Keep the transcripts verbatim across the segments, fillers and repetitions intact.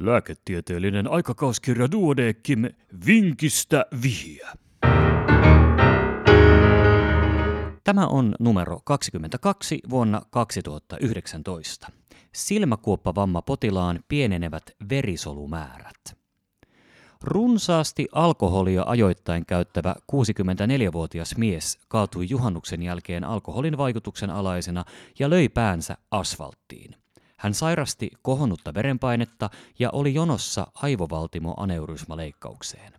Lääketieteellinen aikakauskirja Duodeckim vinkistä vihiä. Tämä on numero kaksikymmentäkaksi vuonna kaksituhattayhdeksäntoista. Silmäkuoppavamma potilaan pienenevät verisolumäärät. Runsaasti alkoholia ajoittain käyttävä kuusikymmentäneljävuotias mies kaatui juhannuksen jälkeen alkoholin vaikutuksen alaisena ja löi päänsä asfalttiin. Hän sairasti kohonnutta verenpainetta ja oli jonossa aivovaltimoaneurysmaleikkaukseen.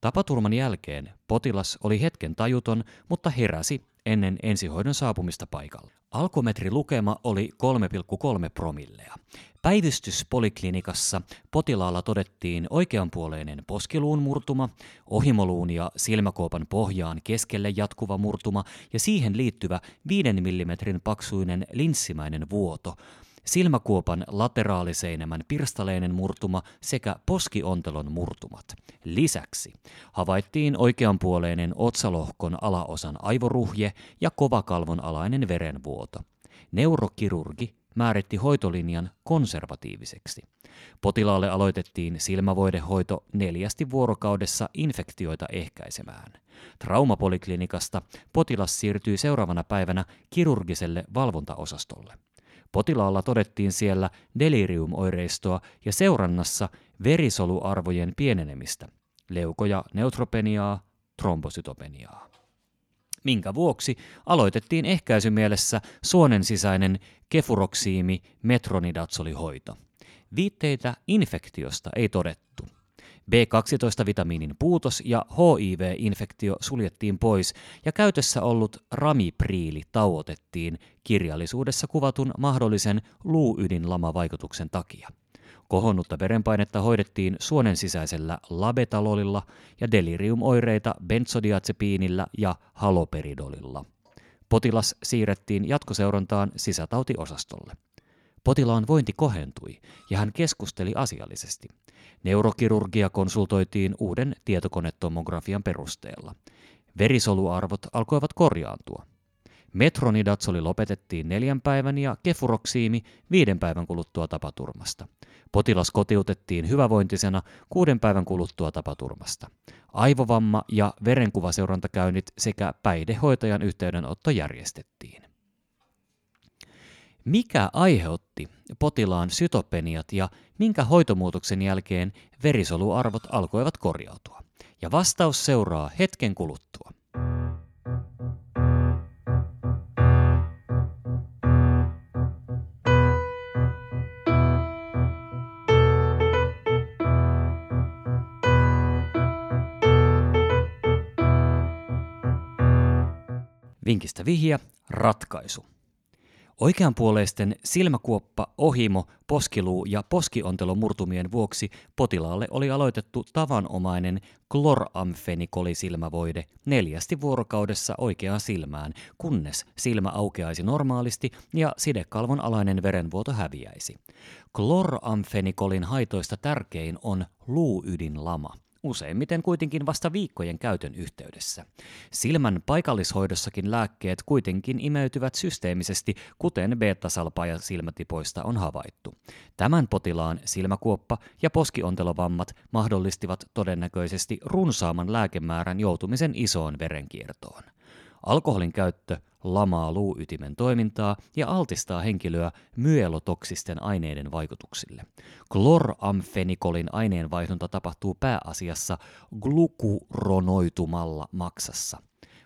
Tapaturman jälkeen potilas oli hetken tajuton, mutta heräsi ennen ensihoidon saapumista paikalle. Alkometrilukema oli kolme pilkku kolme promillea. Päivystyspoliklinikassa potilaalla todettiin oikeanpuoleinen poskiluun murtuma, ohimoluun ja silmäkuopan pohjaan keskelle jatkuva murtuma ja siihen liittyvä viiden millimetrin paksuinen linssimäinen vuoto, silmäkuopan lateraaliseinämän pirstaleinen murtuma sekä poskiontelon murtumat. Lisäksi havaittiin oikeanpuoleinen otsalohkon alaosan aivoruhje ja kovakalvon alainen verenvuoto. Neurokirurgi määritti hoitolinjan konservatiiviseksi. Potilaalle aloitettiin silmävoidehoito neljästi vuorokaudessa infektioita ehkäisemään. Traumapoliklinikasta potilas siirtyi seuraavana päivänä kirurgiselle valvontaosastolle. Potilaalla todettiin siellä deliriumoireistoa ja seurannassa verisoluarvojen pienenemistä, leukoja neutropeniaa, trombosytopeniaa. Minkä vuoksi aloitettiin ehkäisymielessä suonen sisäinen kefuroksiimi metronidatsolihoito. Viitteitä infektiosta ei todettu. B kaksitoista-vitamiinin puutos ja H I V-infektio suljettiin pois ja käytössä ollut ramipriili tauotettiin kirjallisuudessa kuvatun mahdollisen luuydinlamavaikutuksen takia. Kohonnutta verenpainetta hoidettiin suonen sisäisellä labetalolilla ja deliriumoireita benzodiazepiinillä ja haloperidolilla. Potilas siirrettiin jatkoseurantaan sisätautiosastolle. Potilaan vointi kohentui ja hän keskusteli asiallisesti. Neurokirurgia konsultoitiin uuden tietokonetomografian perusteella. Verisoluarvot alkoivat korjaantua. Metronidatsoli lopetettiin neljän päivän ja kefuroksiimi viiden päivän kuluttua tapaturmasta. Potilas kotiutettiin hyvävointisena kuuden päivän kuluttua tapaturmasta. Aivovamma- ja verenkuvaseurantakäynnit sekä päihdehoitajan yhteydenotto järjestettiin. Mikä aiheutti potilaan sytopeniat ja minkä hoitomuutoksen jälkeen verisoluarvot alkoivat korjautua? Ja vastaus seuraa hetken kuluttua. Vinkistä vihja, ratkaisu. Oikeanpuoleisten silmäkuoppa, ohimo, poskiluu ja poskiontelomurtumien vuoksi potilaalle oli aloitettu tavanomainen kloramfenikolisilmävoide neljästi vuorokaudessa oikeaan silmään, kunnes silmä aukeaisi normaalisti ja sidekalvon alainen verenvuoto häviäisi. Kloramfenikolin haitoista tärkein on luuydinlama. Useimmiten kuitenkin vasta viikkojen käytön yhteydessä. Silmän paikallishoidossakin lääkkeet kuitenkin imeytyvät systeemisesti, kuten beta-salpaaja silmätipoista on havaittu. Tämän potilaan silmäkuoppa- ja poskiontelovammat mahdollistivat todennäköisesti runsaamman lääkemäärän joutumisen isoon verenkiertoon. Alkoholin käyttö lamaa luuytimen toimintaa ja altistaa henkilöä myelotoksisten aineiden vaikutuksille. Kloramfenikolin aineenvaihdunta tapahtuu pääasiassa glukuronoitumalla maksassa.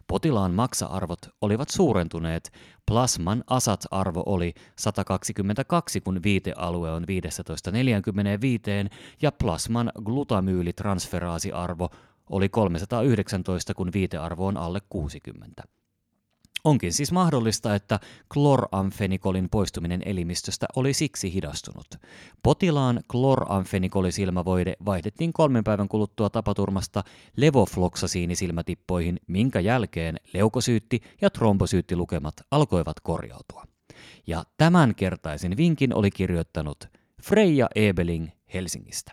Potilaan maksa-arvot olivat suurentuneet, plasman asat-arvo oli sata kaksikymmentäkaksi, kun viitealue on viisitoista neljäkymmentäviisi, ja plasman glutamyylitransferaasiarvo oli kolmesataayhdeksäntoista, kun viitearvo on alle kuusikymmentä. Onkin siis mahdollista, että kloramfenikolin poistuminen elimistöstä oli siksi hidastunut. Potilaan kloramfenikolisilmävoide vaihdettiin kolmen päivän kuluttua tapaturmasta levofloksasiinisilmätippoihin, minkä jälkeen leukosyytti- ja trombosyyttilukemat alkoivat korjautua. Ja tämänkertaisen vinkin oli kirjoittanut Freja Ebeling Helsingistä.